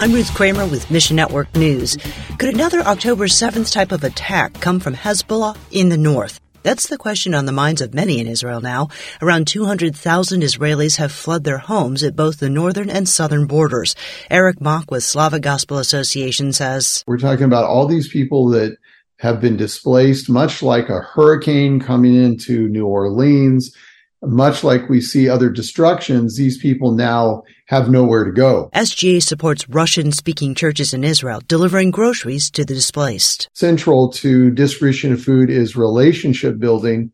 I'm Ruth Kramer with Mission Network News. Could another October 7th type of attack come from Hezbollah in the north? That's the question on the minds of many in Israel now. Around 200,000 Israelis have fled their homes at both the northern and southern borders. Eric Mach with Slava Gospel Association says, we're talking about all these people that have been displaced, much like a hurricane coming into New Orleans. Much like we see other destructions, these people now have nowhere to go. SGA supports Russian-speaking churches in Israel, delivering groceries to the displaced. Central to distribution of food is relationship building,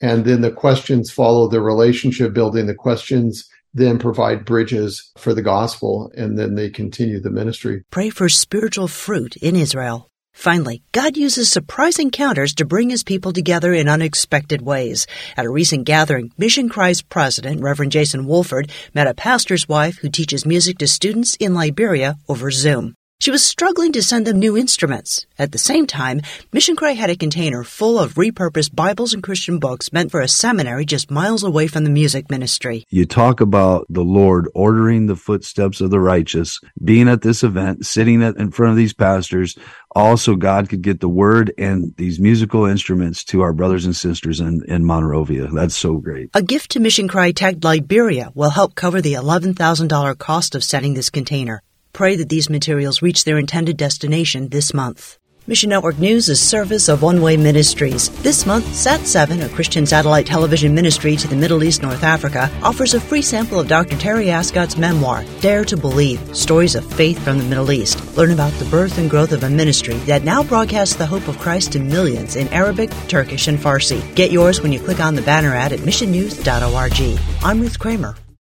and then the questions follow the relationship building. The questions then provide bridges for the gospel, and then they continue the ministry. Pray for spiritual fruit in Israel. Finally, God uses surprising encounters to bring his people together in unexpected ways. At a recent gathering, Mission Cry's president, Reverend Jason Wolford, met a pastor's wife who teaches music to students in Liberia over Zoom. She was struggling to send them new instruments. At the same time, Mission Cry had a container full of repurposed Bibles and Christian books meant for a seminary just miles away from the music ministry. You talk about the Lord ordering the footsteps of the righteous, being at this event, sitting in front of these pastors. Also, God could get the word and these musical instruments to our brothers and sisters in Monrovia. That's so great. A gift to Mission Cry tagged Liberia will help cover the $11,000 cost of sending this container. Pray that these materials reach their intended destination this month. Mission Network News is service of One Way Ministries. This month, Sat 7, a Christian satellite television ministry to the Middle East, North Africa, offers a free sample of Dr. Terry Ascott's memoir, Dare to Believe, Stories of Faith from the Middle East. Learn about the birth and growth of a ministry that now broadcasts the hope of Christ to millions in Arabic, Turkish, and Farsi. Get yours when you click on the banner ad at missionnews.org. I'm Ruth Kramer.